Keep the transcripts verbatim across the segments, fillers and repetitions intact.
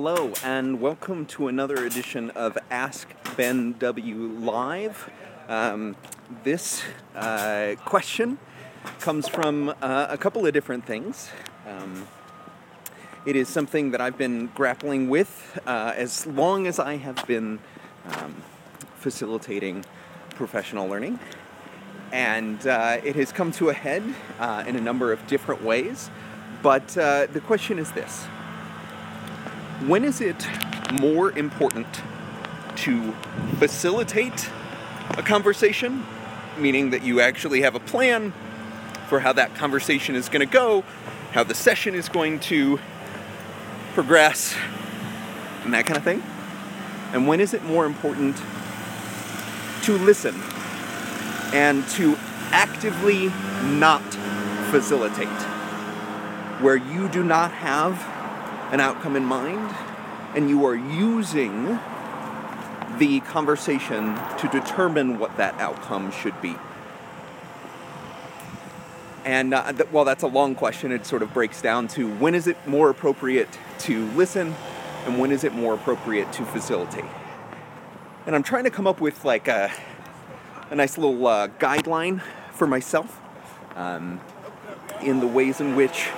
Hello, and welcome to another edition of Ask Ben W. Live. Um, this uh, question comes from uh, a couple of different things. Um, it is something that I've been grappling with uh, as long as I have been um, facilitating professional learning. And uh, it has come to a head uh, in a number of different ways. But uh, the question is this. When is it more important to facilitate a conversation, meaning that you actually have a plan for how that conversation is going to go, how the session is going to progress, and that kind of thing? And when is it more important to listen and to actively not facilitate, where you do not have an outcome in mind, and you are using the conversation to determine what that outcome should be? And uh, th- while that's a long question, it sort of breaks down to when is it more appropriate to listen, and when is it more appropriate to facilitate? And I'm trying to come up with like a, a nice little uh, guideline for myself um, in the ways in which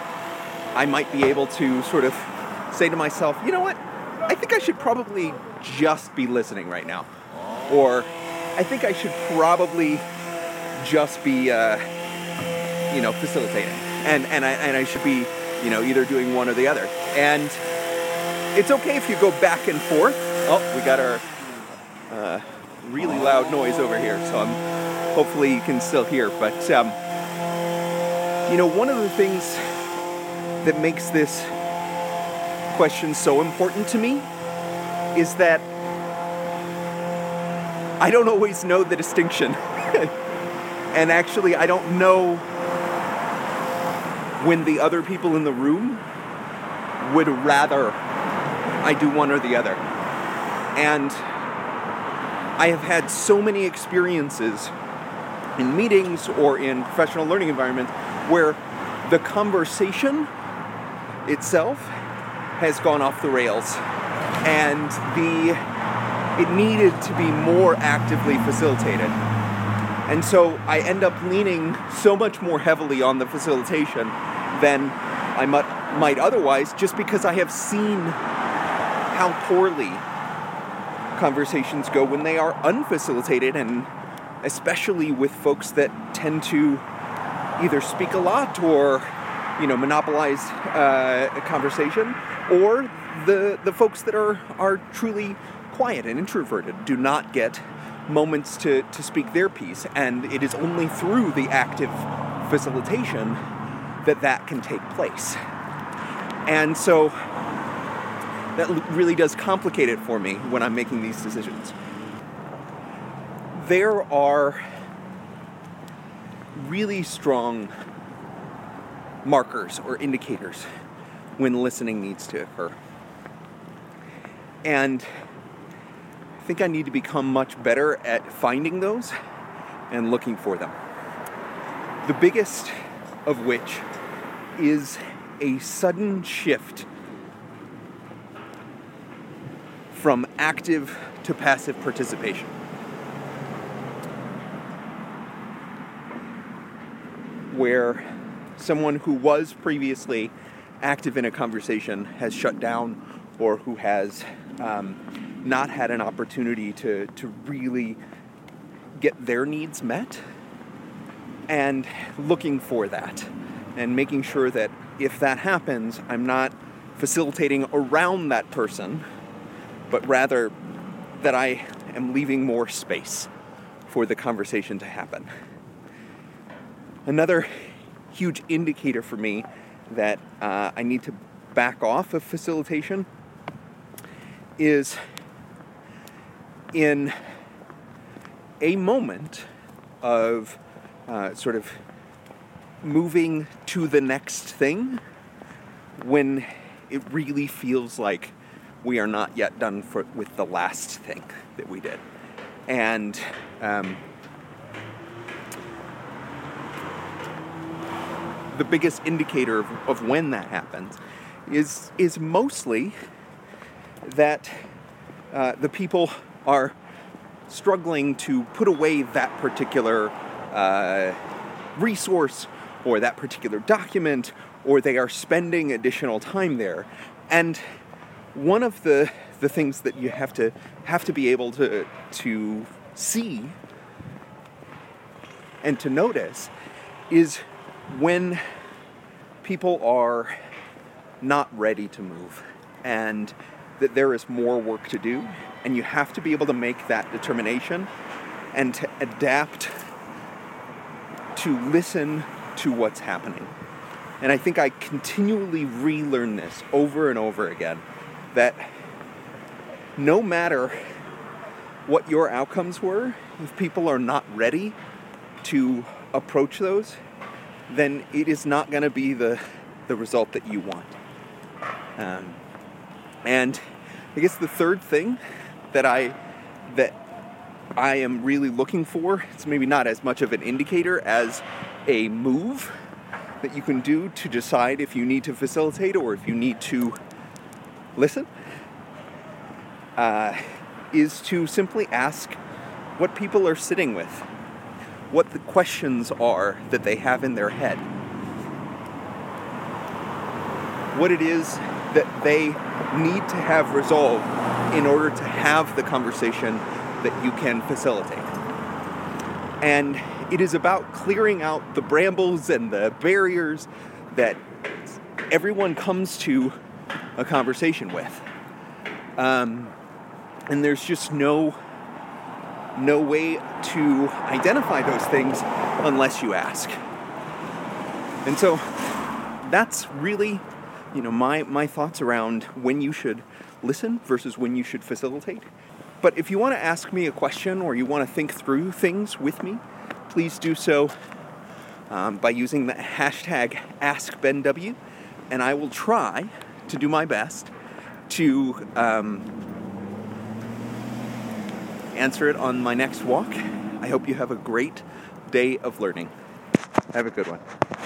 I might be able to sort of say to myself, you know what, I think I should probably just be listening right now. Or I think I should probably just be, uh, you know, facilitating. And, and, I, and I should be, you know, either doing one or the other. And it's okay if you go back and forth. Oh, we got our uh, really loud noise over here. So I'm, hopefully you can still hear. But, um, you know, one of the things that makes this question so important to me is that I don't always know the distinction. And actually, I don't know when the other people in the room would rather I do one or the other. And I have had so many experiences in meetings or in professional learning environments where the conversation itself has gone off the rails, and the it needed to be more actively facilitated. And so I end up leaning so much more heavily on the facilitation than I might, might otherwise, just because I have seen how poorly conversations go when they are unfacilitated, and especially with folks that tend to either speak a lot or, you know, monopolize uh, a conversation, or the the folks that are, are truly quiet and introverted, do not get moments to, to speak their piece. And it is only through the active facilitation that that can take place. And so that really does complicate it for me when I'm making these decisions. There are really strong markers or indicators when listening needs to occur. And I think I need to become much better at finding those and looking for them. The biggest of which is a sudden shift from active to passive participation. Where someone who was previously active in a conversation has shut down, or who has um, not had an opportunity to, to really get their needs met, and looking for that and making sure that if that happens, I'm not facilitating around that person, but rather that I am leaving more space for the conversation to happen. Another huge indicator for me that uh, I need to back off of facilitation is in a moment of uh, sort of moving to the next thing when it really feels like we are not yet done for, with the last thing that we did. And um, the biggest indicator of, of when that happens is is mostly that uh, the people are struggling to put away that particular uh, resource or that particular document, or they are spending additional time there. And one of the the things that you have to have to be able to to see and to notice is when people are not ready to move, and that there is more work to do, and you have to be able to make that determination and to adapt to listen to what's happening. And I think I continually relearn this over and over again, that no matter what your outcomes were, if people are not ready to approach those, then it is not going to be the, the result that you want. Um, and I guess the third thing that I that I am really looking for, it's maybe not as much of an indicator as a move that you can do to decide if you need to facilitate or if you need to listen, uh, is to simply ask what people are sitting with, what the questions are that they have in their head, what it is that they need to have resolved in order to have the conversation that you can facilitate. And it is about clearing out the brambles and the barriers that everyone comes to a conversation with. Um, and there's just no no way to identify those things unless you ask. And so that's really, you know, my, my thoughts around when you should listen versus when you should facilitate. But if you want to ask me a question or you want to think through things with me, please do so um, by using the hashtag Ask Ben W, and I will try to do my best to um, answer it on my next walk. I hope you have a great day of learning. Have a good one.